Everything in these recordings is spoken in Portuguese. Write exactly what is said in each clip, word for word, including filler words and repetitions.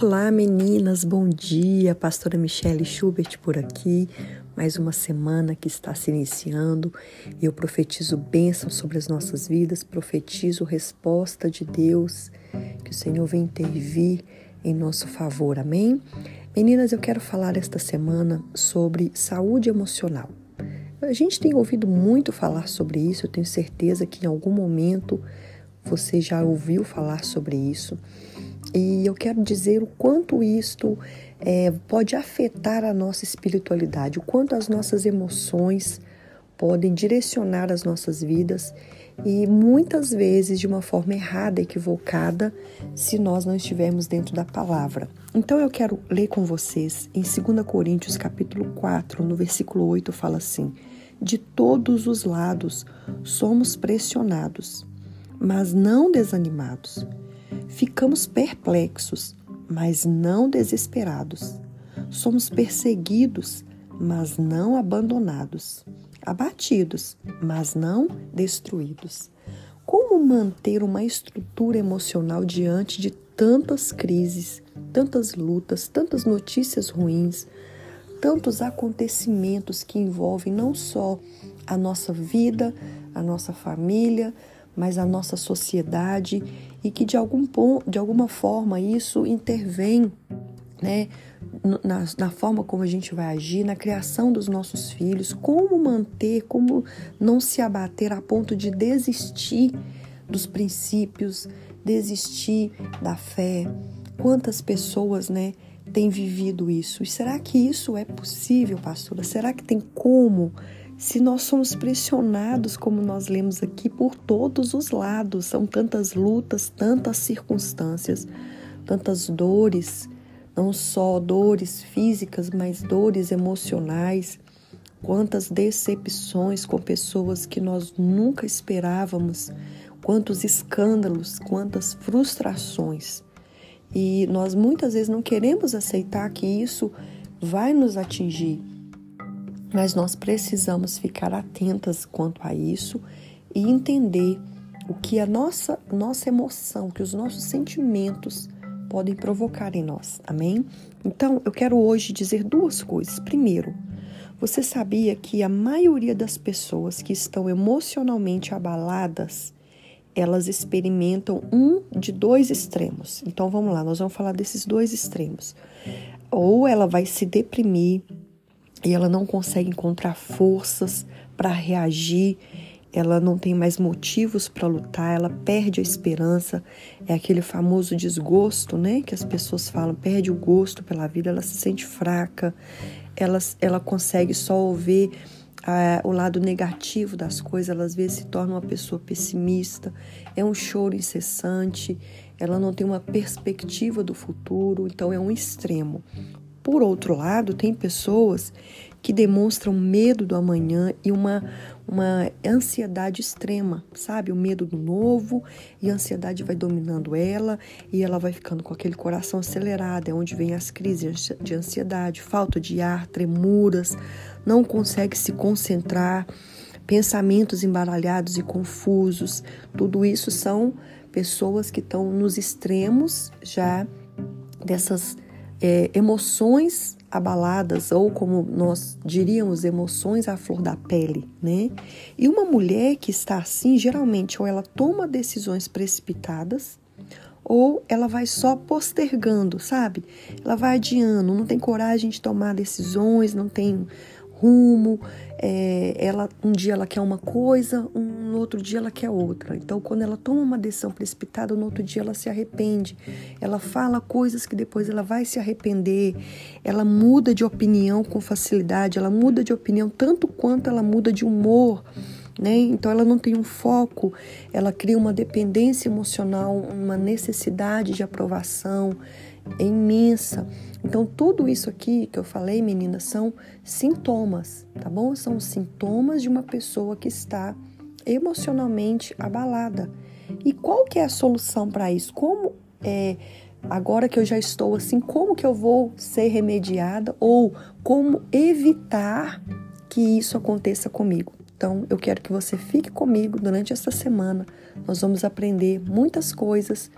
Olá meninas, bom dia, Pastora Michelle Schubert por aqui, mais uma semana que está se iniciando e eu profetizo bênção sobre as nossas vidas, profetizo resposta de Deus, que o Senhor vem intervir em nosso favor, amém? Meninas, eu quero falar esta semana sobre saúde emocional. A gente tem ouvido muito falar sobre isso, eu tenho certeza que em algum momento você já ouviu falar sobre isso. E eu quero dizer o quanto isto é, pode afetar a nossa espiritualidade, o quanto as nossas emoções podem direcionar as nossas vidas e muitas vezes de uma forma errada, equivocada, se nós não estivermos dentro da palavra. Então eu quero ler com vocês em dois Coríntios capítulo quatro, no versículo oito, fala assim: de todos os lados somos pressionados, mas não desanimados. Ficamos perplexos, mas não desesperados. Somos perseguidos, mas não abandonados. Abatidos, mas não destruídos. Como manter uma estrutura emocional diante de tantas crises, tantas lutas, tantas notícias ruins, tantos acontecimentos que envolvem não só a nossa vida, a nossa família, mas a nossa sociedade, e que de, algum ponto, de alguma forma isso intervém, né, na, na forma como a gente vai agir, na criação dos nossos filhos, como manter, como não se abater a ponto de desistir dos princípios, desistir da fé. Quantas pessoas, né, têm vivido isso? E será que isso é possível, pastora? Será que tem como? Se nós somos pressionados, como nós lemos aqui, por todos os lados, são tantas lutas, tantas circunstâncias, tantas dores, não só dores físicas, mas dores emocionais, quantas decepções com pessoas que nós nunca esperávamos, quantos escândalos, quantas frustrações. E nós muitas vezes não queremos aceitar que isso vai nos atingir. Mas nós precisamos ficar atentas quanto a isso e entender o que a nossa, nossa emoção, que os nossos sentimentos podem provocar em nós, amém? Então, eu quero hoje dizer duas coisas. Primeiro, você sabia que a maioria das pessoas que estão emocionalmente abaladas, elas experimentam um de dois extremos. Então, vamos lá, nós vamos falar desses dois extremos. Ou ela vai se deprimir, e ela não consegue encontrar forças para reagir, ela não tem mais motivos para lutar, ela perde a esperança, é aquele famoso desgosto, né, que as pessoas falam, perde o gosto pela vida, ela se sente fraca, ela, ela consegue só ver ah, o lado negativo das coisas, ela às vezes se torna uma pessoa pessimista, é um choro incessante, ela não tem uma perspectiva do futuro, então é um extremo. Por outro lado, tem pessoas que demonstram medo do amanhã e uma, uma ansiedade extrema, sabe? O medo do novo, e a ansiedade vai dominando ela e ela vai ficando com aquele coração acelerado, é onde vem as crises de ansiedade, falta de ar, tremuras, não consegue se concentrar, pensamentos embaralhados e confusos. Tudo isso são pessoas que estão nos extremos já dessas É, emoções abaladas, ou como nós diríamos, emoções à flor da pele, né? E uma mulher que está assim, geralmente, ou ela toma decisões precipitadas, ou ela vai só postergando, sabe? Ela vai adiando, não tem coragem de tomar decisões, não tem rumo, é, ela, um dia ela quer uma coisa, um, no outro dia ela quer outra. Então, quando ela toma uma decisão precipitada, no outro dia ela se arrepende, ela fala coisas que depois ela vai se arrepender, ela muda de opinião com facilidade, ela muda de opinião tanto quanto ela muda de humor, né? Então, ela não tem um foco, ela cria uma dependência emocional, uma necessidade de aprovação, é imensa. Então, tudo isso aqui que eu falei, meninas, são sintomas, tá bom? São sintomas de uma pessoa que está emocionalmente abalada. E qual que é a solução para isso? Como, é, agora que eu já estou assim, como que eu vou ser remediada ou como evitar que isso aconteça comigo? Então, eu quero que você fique comigo durante essa semana. Nós vamos aprender muitas coisas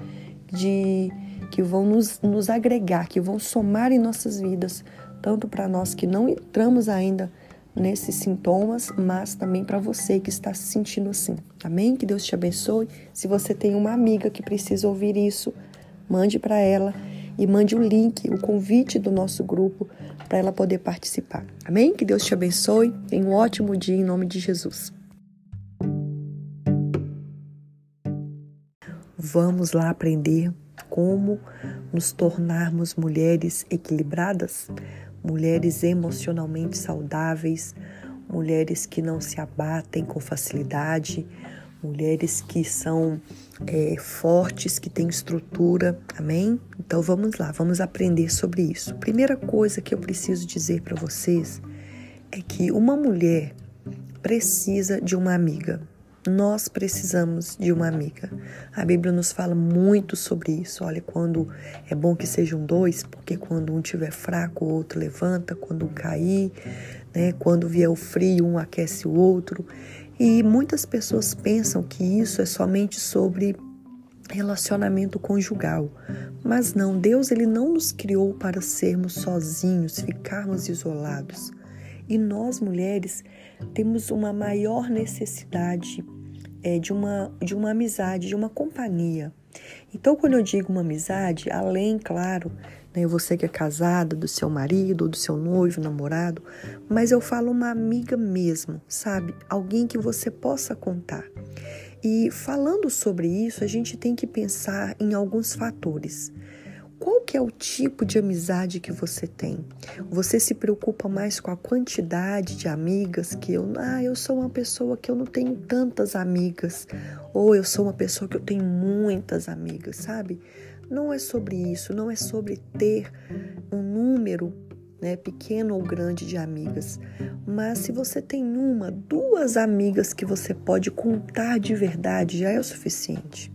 de... que vão nos, nos agregar, que vão somar em nossas vidas, tanto para nós que não entramos ainda nesses sintomas, mas também para você que está se sentindo assim. Amém? Que Deus te abençoe. Se você tem uma amiga que precisa ouvir isso, mande para ela e mande o link, o convite do nosso grupo para ela poder participar. Amém? Que Deus te abençoe. Tenha um ótimo dia em nome de Jesus. Vamos lá aprender como nos tornarmos mulheres equilibradas, mulheres emocionalmente saudáveis, mulheres que não se abatem com facilidade, mulheres que são é, fortes, que têm estrutura, amém? Então vamos lá, vamos aprender sobre isso. Primeira coisa que eu preciso dizer para vocês é que uma mulher precisa de uma amiga. Nós precisamos de uma amiga. A Bíblia nos fala muito sobre isso. Olha, quando é bom que sejam dois, porque quando um estiver fraco, o outro levanta, quando um cair, né? Quando vier o frio, um aquece o outro. E muitas pessoas pensam que isso é somente sobre relacionamento conjugal. Mas não, Deus ele não nos criou para sermos sozinhos, ficarmos isolados. E nós, mulheres, temos uma maior necessidade é, de, uma, de uma amizade, de uma companhia. Então, quando eu digo uma amizade, além, claro, né, você que é casada, do seu marido, do seu noivo, namorado, mas eu falo uma amiga mesmo, sabe? Alguém que você possa contar. E falando sobre isso, a gente tem que pensar em alguns fatores. Qual que é o tipo de amizade que você tem? Você se preocupa mais com a quantidade de amigas que eu... Ah, eu sou uma pessoa que eu não tenho tantas amigas. Ou eu sou uma pessoa que eu tenho muitas amigas, sabe? Não é sobre isso, não é sobre ter um número, né, pequeno ou grande de amigas. Mas se você tem uma, duas amigas que você pode contar de verdade, já é o suficiente.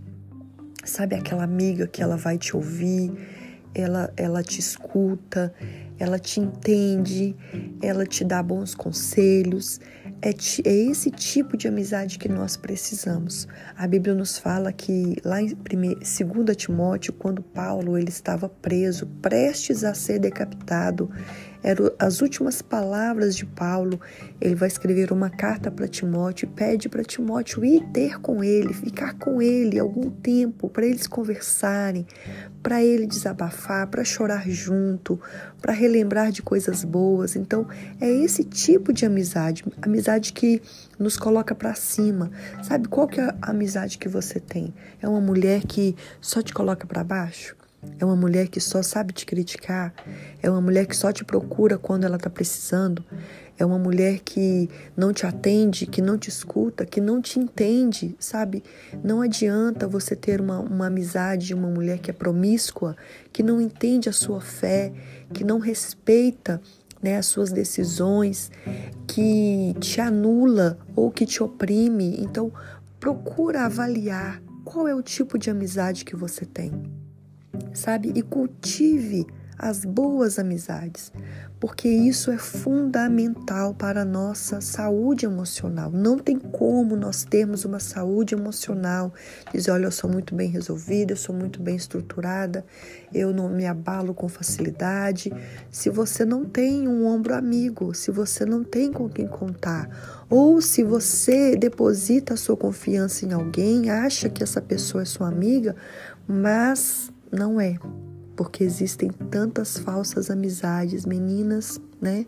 Sabe aquela amiga que ela vai te ouvir, ela, ela te escuta, ela te entende, ela te dá bons conselhos. É, ti, é esse tipo de amizade que nós precisamos. A Bíblia nos fala que lá em dois Timóteo, quando Paulo ele estava preso, prestes a ser decapitado, eram as últimas palavras de Paulo. Ele vai escrever uma carta para Timóteo e pede para Timóteo ir ter com ele, ficar com ele algum tempo, para eles conversarem, para ele desabafar, para chorar junto, para relembrar de coisas boas. Então, é esse tipo de amizade, amizade que nos coloca para cima. Sabe qual que é a amizade que você tem? É uma mulher que só te coloca para baixo? É uma mulher que só sabe te criticar? É uma mulher que só te procura quando ela está precisando? É uma mulher que não te atende, que não te escuta, que não te entende, sabe? Não adianta você ter uma, uma amizade de uma mulher que é promíscua, que não entende a sua fé, que não respeita, né, as suas decisões, que te anula ou que te oprime. Então, procura avaliar qual é o tipo de amizade que você tem. Sabe? E cultive as boas amizades, porque isso é fundamental para a nossa saúde emocional. Não tem como nós termos uma saúde emocional, dizer, olha, eu sou muito bem resolvida, eu sou muito bem estruturada, eu não me abalo com facilidade, se você não tem um ombro amigo, se você não tem com quem contar, ou se você deposita a sua confiança em alguém, acha que essa pessoa é sua amiga, mas não é, porque existem tantas falsas amizades, meninas, né?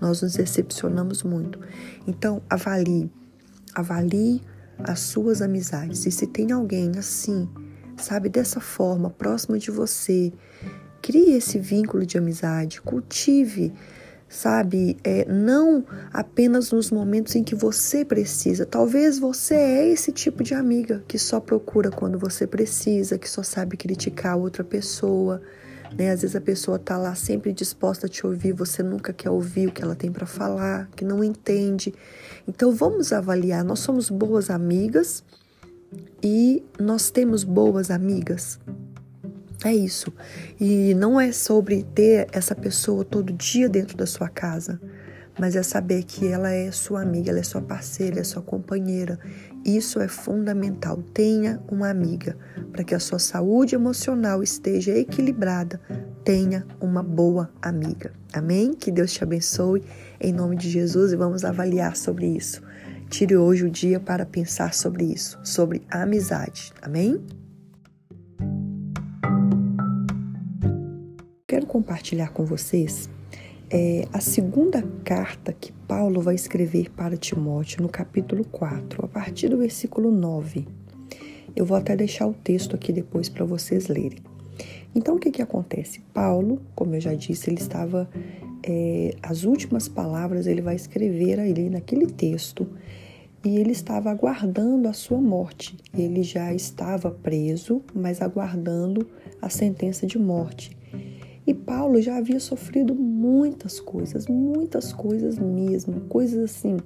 Nós nos decepcionamos muito. Então, avalie, avalie as suas amizades. E se tem alguém assim, sabe, dessa forma, próximo de você, crie esse vínculo de amizade, cultive, sabe, é, não apenas nos momentos em que você precisa. Talvez você é esse tipo de amiga que só procura quando você precisa, que só sabe criticar outra pessoa, né? Às vezes a pessoa tá lá sempre disposta a te ouvir, você nunca quer ouvir o que ela tem para falar, que não entende. Então vamos avaliar, nós somos boas amigas e nós temos boas amigas. É isso. E não é sobre ter essa pessoa todo dia dentro da sua casa, mas é saber que ela é sua amiga, ela é sua parceira, é sua companheira. Isso é fundamental. Tenha uma amiga para que a sua saúde emocional esteja equilibrada. Tenha uma boa amiga. Amém? Que Deus te abençoe em nome de Jesus e vamos avaliar sobre isso. Tire hoje o dia para pensar sobre isso, sobre a amizade. Amém? Quero compartilhar com vocês é, a segunda carta que Paulo vai escrever para Timóteo, no capítulo quatro, a partir do versículo nove. Eu vou até deixar o texto aqui depois para vocês lerem. Então, o que, que acontece? Paulo, como eu já disse, ele estava... É, as últimas palavras ele vai escrever ali naquele texto e ele estava aguardando a sua morte. Ele já estava preso, mas aguardando a sentença de morte. E Paulo já havia sofrido muitas coisas, muitas coisas mesmo, coisas assim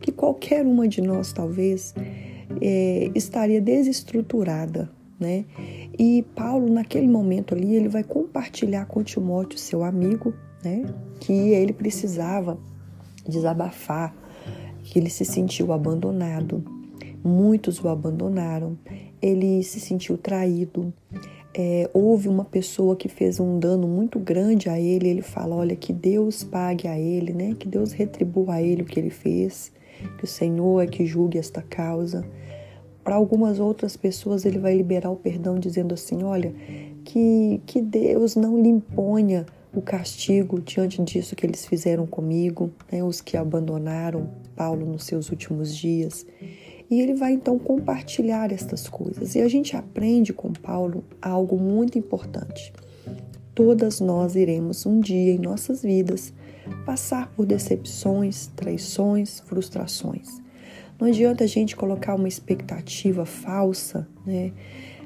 que qualquer uma de nós talvez é, estaria desestruturada, né? E Paulo naquele momento ali ele vai compartilhar com Timóteo, seu amigo, né, que ele precisava desabafar, que ele se sentiu abandonado, muitos o abandonaram, ele se sentiu traído, é, houve uma pessoa que fez um dano muito grande a ele, ele fala, olha, que Deus pague a ele, né, que Deus retribua a ele o que ele fez, que o Senhor é que julgue esta causa. Para algumas outras pessoas ele vai liberar o perdão dizendo assim, olha, que, que Deus não lhe imponha o castigo diante disso que eles fizeram comigo, né, os que abandonaram Paulo nos seus últimos dias. E ele vai então compartilhar estas coisas. E a gente aprende com Paulo algo muito importante. Todas nós iremos um dia em nossas vidas passar por decepções, traições, frustrações. Não adianta a gente colocar uma expectativa falsa, né?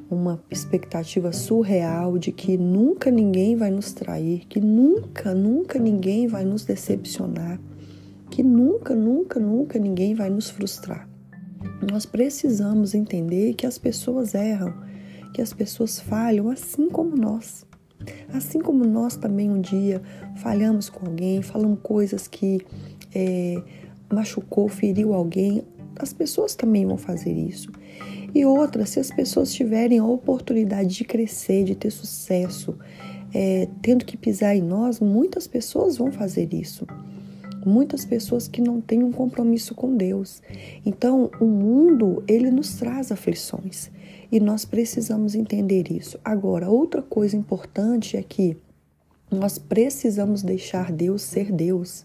Uma expectativa surreal de que nunca ninguém vai nos trair, que nunca, nunca ninguém vai nos decepcionar, que nunca, nunca, nunca ninguém vai nos frustrar. Nós precisamos entender que as pessoas erram, que as pessoas falham assim como nós. Assim como nós também um dia falhamos com alguém, falamos coisas que é, machucou, feriu alguém, as pessoas também vão fazer isso. E outra, se as pessoas tiverem a oportunidade de crescer, de ter sucesso, é, tendo que pisar em nós, muitas pessoas vão fazer isso. Muitas pessoas que não têm um compromisso com Deus. Então, o mundo, ele nos traz aflições. E nós precisamos entender isso. Agora, outra coisa importante é que nós precisamos deixar Deus ser Deus.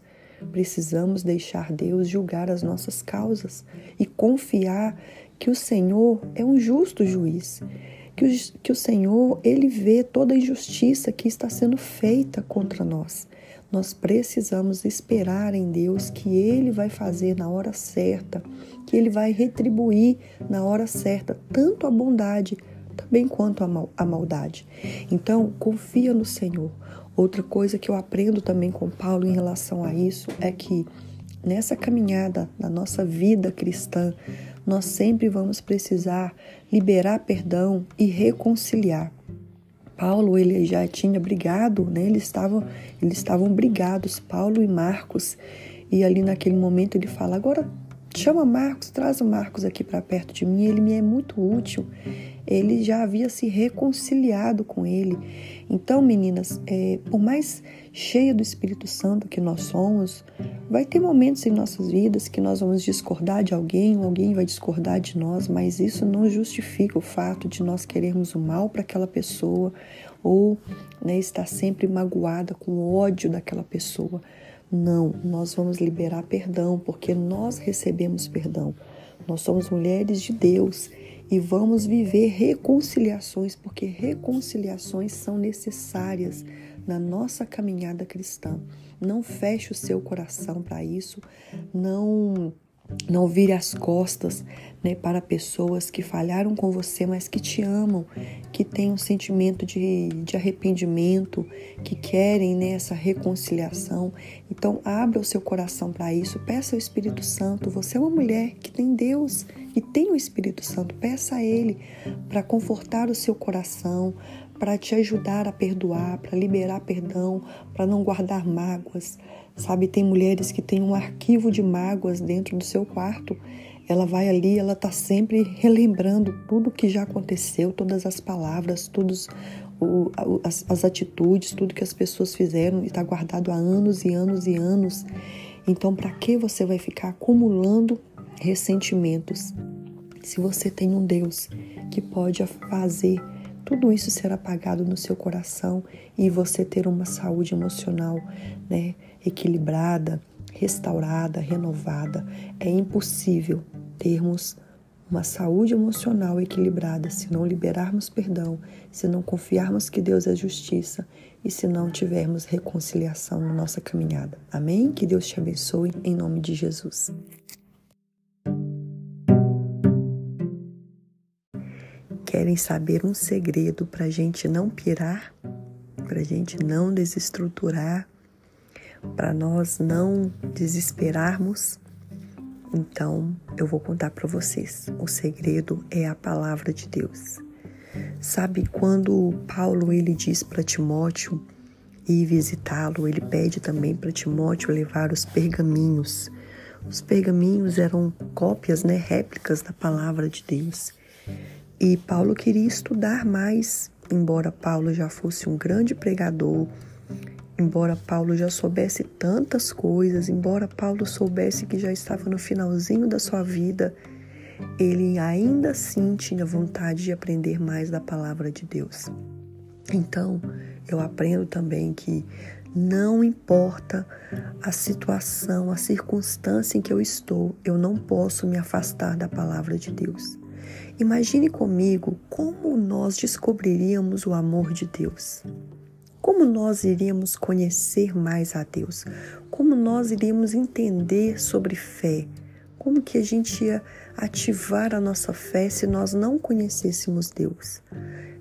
Precisamos deixar Deus julgar as nossas causas e confiar que o Senhor é um justo juiz, que o, que o Senhor, ele vê toda a injustiça que está sendo feita contra nós. Nós precisamos esperar em Deus que Ele vai fazer na hora certa, que Ele vai retribuir na hora certa, tanto a bondade também quanto a, mal, a maldade. Então, confia no Senhor. Outra coisa que eu aprendo também com Paulo em relação a isso é que nessa caminhada da nossa vida cristã, nós sempre vamos precisar liberar perdão e reconciliar. Paulo, ele já tinha brigado, né? Eles estavam, eles estavam brigados, Paulo e Marcos. E ali naquele momento ele fala, agora chama Marcos, traz o Marcos aqui para perto de mim, ele me é muito útil. Ele já havia se reconciliado com ele. Então, meninas, é, por mais cheia do Espírito Santo que nós somos, vai ter momentos em nossas vidas que nós vamos discordar de alguém, ou alguém vai discordar de nós, mas isso não justifica o fato de nós querermos o mal para aquela pessoa, ou, né, estar sempre magoada com ódio daquela pessoa. Não, nós vamos liberar perdão, porque nós recebemos perdão. Nós somos mulheres de Deus. E vamos viver reconciliações, porque reconciliações são necessárias na nossa caminhada cristã. Não feche o seu coração para isso, não, não vire as costas, né, para pessoas que falharam com você, mas que te amam, que têm um sentimento de, de arrependimento, que querem, né, essa reconciliação. Então, abra o seu coração para isso, peça ao Espírito Santo, você é uma mulher que tem Deus, que tem o Espírito Santo, peça a Ele para confortar o seu coração, para te ajudar a perdoar, para liberar perdão, para não guardar mágoas, Sabe, tem mulheres que têm um arquivo de mágoas dentro do seu quarto. Ela vai ali, ela está sempre relembrando tudo que já aconteceu, todas as palavras, todas as, as atitudes, tudo que as pessoas fizeram e está guardado há anos e anos e anos. Então, para que você vai ficar acumulando ressentimentos? Se você tem um Deus que pode fazer tudo isso ser apagado no seu coração e você ter uma saúde emocional, né, equilibrada, restaurada, renovada, é impossível termos uma saúde emocional equilibrada se não liberarmos perdão, se não confiarmos que Deus é justiça e se não tivermos reconciliação na nossa caminhada. Amém? Que Deus te abençoe em nome de Jesus. Querem saber um segredo para a gente não pirar, para a gente não desestruturar, para nós não desesperarmos? Então, eu vou contar para vocês. O segredo é a palavra de Deus. Sabe, quando Paulo ele diz para Timóteo ir visitá-lo, ele pede também para Timóteo levar os pergaminhos. Os pergaminhos eram cópias, né, réplicas da palavra de Deus. E Paulo queria estudar mais, embora Paulo já fosse um grande pregador, embora Paulo já soubesse tantas coisas, embora Paulo soubesse que já estava no finalzinho da sua vida, ele ainda assim tinha vontade de aprender mais da palavra de Deus. Então, eu aprendo também que não importa a situação, a circunstância em que eu estou, eu não posso me afastar da palavra de Deus. Imagine comigo como nós descobriríamos o amor de Deus. Como nós iríamos conhecer mais a Deus. Como nós iríamos entender sobre fé. Como que a gente ia ativar a nossa fé se nós não conhecêssemos Deus.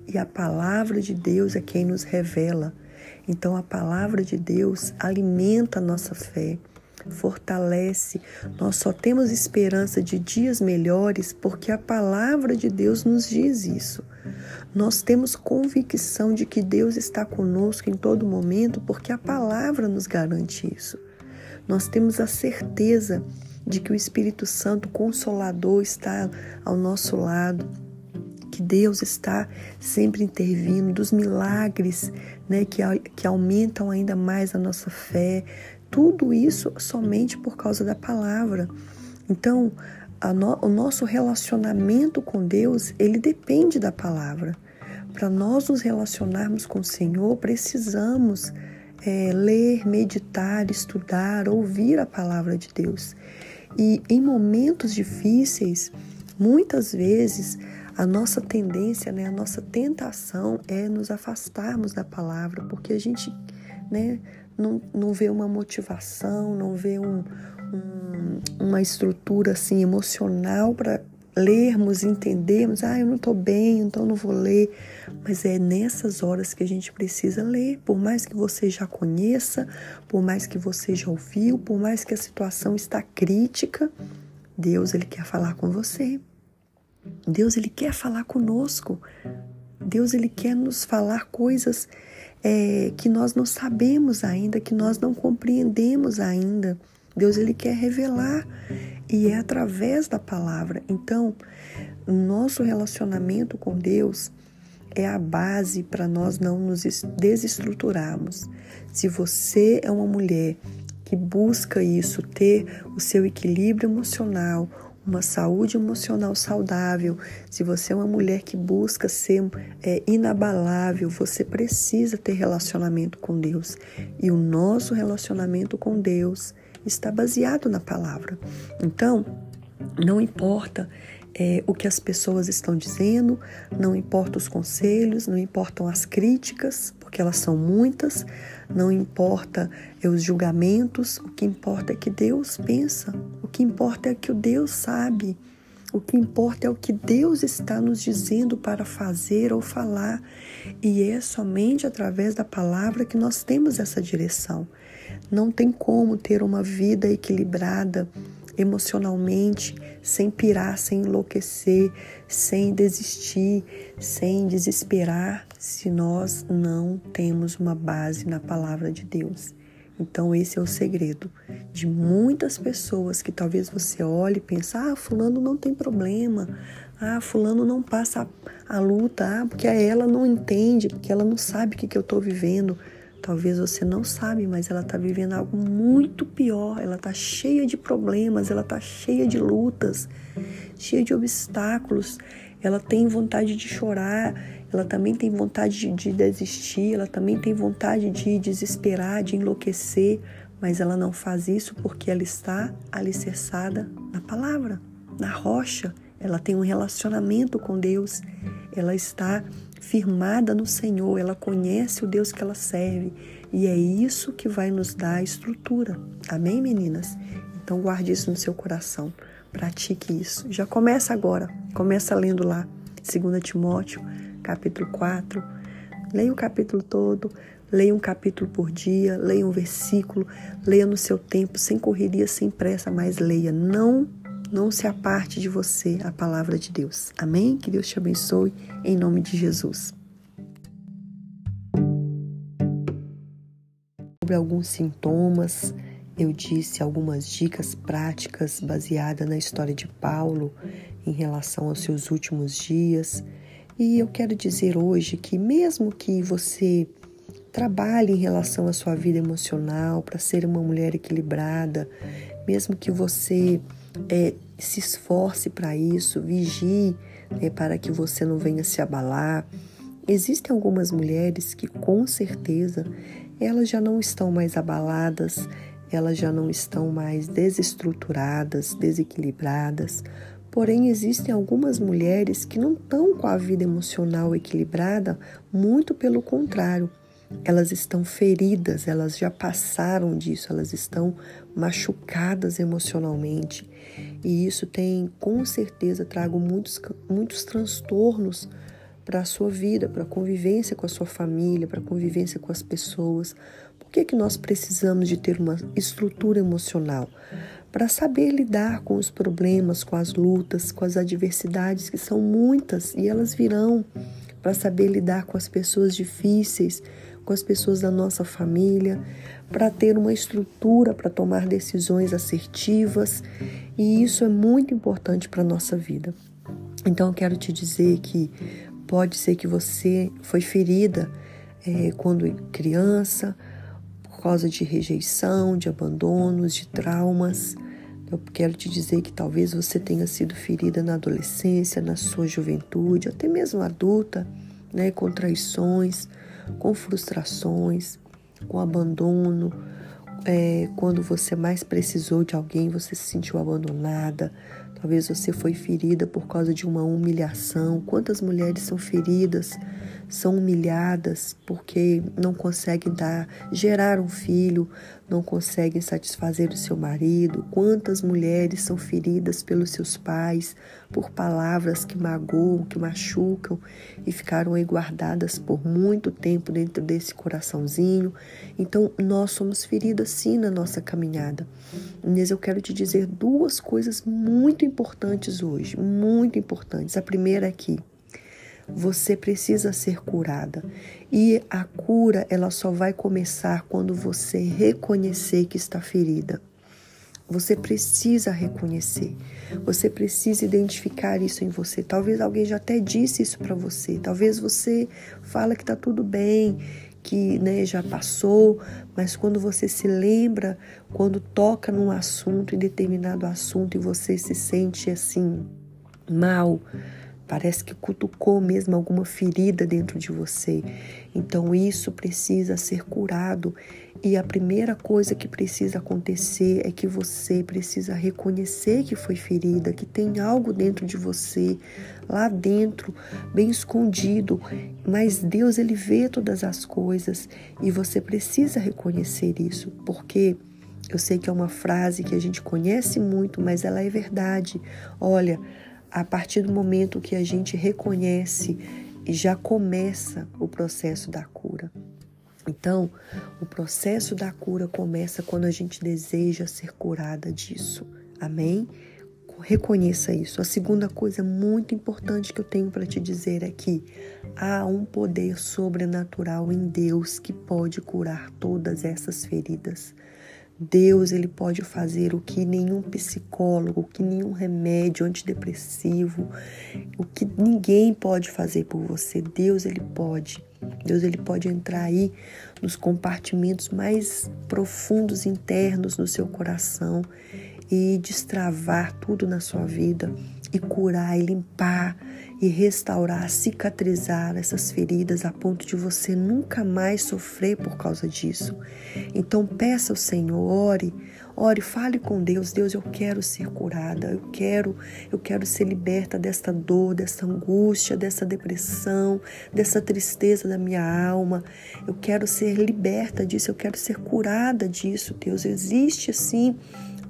E a palavra de Deus é quem nos revela. Então a palavra de Deus alimenta a nossa fé. Fortalece, nós só temos esperança de dias melhores porque a palavra de Deus nos diz isso. Nós temos convicção de que Deus está conosco em todo momento porque a palavra nos garante isso. Nós temos a certeza de que o Espírito Santo Consolador está ao nosso lado, que Deus está sempre intervindo, dos milagres, né, que, que aumentam ainda mais a nossa fé. Tudo isso somente por causa da palavra. Então, a no, o nosso relacionamento com Deus, ele depende da palavra. Para nós nos relacionarmos com o Senhor, precisamos é, ler, meditar, estudar, ouvir a palavra de Deus. E em momentos difíceis, muitas vezes, a nossa tendência, né, a nossa tentação é nos afastarmos da palavra, porque a gente, né, Não, não vê uma motivação, não vê um, um, uma estrutura assim, emocional para lermos, entendermos. Ah, eu não estou bem, então não vou ler. Mas é nessas horas que a gente precisa ler. Por mais que você já conheça, por mais que você já ouviu, por mais que a situação está crítica, Deus ele quer falar com você. Deus ele quer falar conosco. Deus ele quer nos falar coisas É, que nós não sabemos ainda, que nós não compreendemos ainda. Deus ele quer revelar e é através da palavra. Então, nosso relacionamento com Deus é a base para nós não nos desestruturarmos. Se você é uma mulher que busca isso, ter o seu equilíbrio emocional, uma saúde emocional saudável, se você é uma mulher que busca ser é, inabalável, você precisa ter relacionamento com Deus. E o nosso relacionamento com Deus está baseado na palavra. Então, não importa é, o que as pessoas estão dizendo, não importa os conselhos, não importam as críticas, porque elas são muitas, não importa é, os julgamentos, o que importa é que Deus pensa. O que importa é o que Deus sabe. O que importa é o que Deus está nos dizendo para fazer ou falar. E é somente através da palavra que nós temos essa direção. Não tem como ter uma vida equilibrada emocionalmente, sem pirar, sem enlouquecer, sem desistir, sem desesperar, se nós não temos uma base na palavra de Deus. Então esse é o segredo de muitas pessoas que talvez você olhe e pense, ah, fulano não tem problema, ah, fulano não passa a, a luta, ah, porque ela não entende, porque ela não sabe o que, que eu estou vivendo. Talvez você não sabe, mas ela está vivendo algo muito pior, ela está cheia de problemas, ela está cheia de lutas, cheia de obstáculos, ela tem vontade de chorar, ela também tem vontade de, de desistir, ela também tem vontade de desesperar, de enlouquecer, mas ela não faz isso porque ela está alicerçada na palavra, na rocha, ela tem um relacionamento com Deus, ela está firmada no Senhor, ela conhece o Deus que ela serve e é isso que vai nos dar a estrutura, amém, meninas? Então guarde isso no seu coração, pratique isso, já começa agora, começa lendo lá, Segunda Timóteo, capítulo quatro, leia o capítulo todo, leia um capítulo por dia, leia um versículo, leia no seu tempo, sem correria, sem pressa, mas leia, não, não se aparte de você a palavra de Deus, amém? Que Deus te abençoe, em nome de Jesus. Sobre alguns sintomas, eu disse algumas dicas práticas baseadas na história de Paulo em relação aos seus últimos dias. E eu quero dizer hoje que mesmo que você trabalhe em relação à sua vida emocional para ser uma mulher equilibrada, mesmo que você é, se esforce para isso, vigie, né, para que você não venha se abalar, existem algumas mulheres que com certeza elas já não estão mais abaladas, elas já não estão mais desestruturadas, desequilibradas. Porém, existem algumas mulheres que não estão com a vida emocional equilibrada, muito pelo contrário. Elas estão feridas, elas já passaram disso, elas estão machucadas emocionalmente. E isso tem, com certeza, trago muitos, muitos transtornos para a sua vida, para a convivência com a sua família, para a convivência com as pessoas. Por que que nós precisamos de ter uma estrutura emocional? Para saber lidar com os problemas, com as lutas, com as adversidades, que são muitas e elas virão, para saber lidar com as pessoas difíceis, com as pessoas da nossa família, para ter uma estrutura para tomar decisões assertivas, e isso é muito importante para a nossa vida. Então eu quero te dizer que pode ser que você foi ferida é, quando criança, por causa de rejeição, de abandonos, de traumas. Eu quero te dizer que talvez você tenha sido ferida na adolescência, na sua juventude, até mesmo adulta, né, com traições, com frustrações, com abandono. É, quando você mais precisou de alguém, você se sentiu abandonada. Talvez você foi ferida por causa de uma humilhação. Quantas mulheres são feridas, são humilhadas porque não conseguem dar, gerar um filho, não conseguem satisfazer o seu marido. Quantas mulheres são feridas pelos seus pais por palavras que magoam, que machucam e ficaram aí guardadas por muito tempo dentro desse coraçãozinho. Então, nós somos feridas sim na nossa caminhada. Mas eu quero te dizer duas coisas muito importantes hoje, muito importantes. A primeira é que você precisa ser curada, e a cura ela só vai começar quando você reconhecer que está ferida. Você precisa reconhecer, você precisa identificar isso em você. Talvez alguém já até disse isso para você, talvez você fala que está tudo bem, que né, já passou, mas quando você se lembra, quando toca num assunto, em determinado assunto, e você se sente assim, mal, parece que cutucou mesmo alguma ferida dentro de você. Então isso precisa ser curado. E a primeira coisa que precisa acontecer é que você precisa reconhecer que foi ferida, que tem algo dentro de você, lá dentro, bem escondido. Mas Deus, Ele vê todas as coisas e você precisa reconhecer isso, porque eu sei que é uma frase que a gente conhece muito, mas ela é verdade. Olha, a partir do momento que a gente reconhece, já começa o processo da cura. Então, o processo da cura começa quando a gente deseja ser curada disso. Amém? reconheça isso. A segunda coisa muito importante que eu tenho para te dizer é que há um poder sobrenatural em Deus que pode curar todas essas feridas. Deus, ele pode fazer o que nenhum psicólogo, o que nenhum remédio antidepressivo, o que ninguém pode fazer por você. Deus, ele pode. Deus, ele pode entrar aí nos compartimentos mais profundos internos do seu coração e destravar tudo na sua vida e curar e limpar e restaurar, cicatrizar essas feridas a ponto de você nunca mais sofrer por causa disso. Então peça ao Senhor, ore, ore, fale com Deus. Deus, eu quero ser curada, eu quero, eu quero ser liberta desta dor, dessa angústia, dessa depressão, dessa tristeza da minha alma. Eu quero ser liberta disso, eu quero ser curada disso, Deus. Existe assim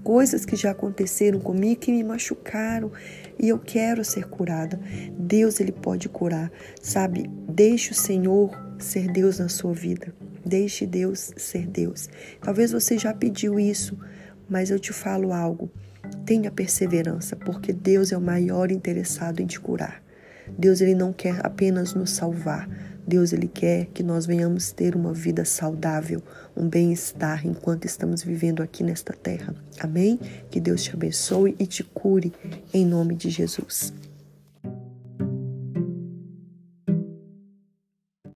coisas que já aconteceram comigo, que me machucaram, e eu quero ser curada. Deus, ele pode curar, sabe? Deixe o Senhor ser Deus na sua vida. Deixe Deus ser Deus. Talvez você já pediu isso, mas eu te falo algo. Tenha perseverança, porque Deus é o maior interessado em te curar. Deus, ele não quer apenas nos salvar. Deus, ele quer que nós venhamos ter uma vida saudável, um bem-estar enquanto estamos vivendo aqui nesta terra. Amém? Que Deus te abençoe e te cure em nome de Jesus.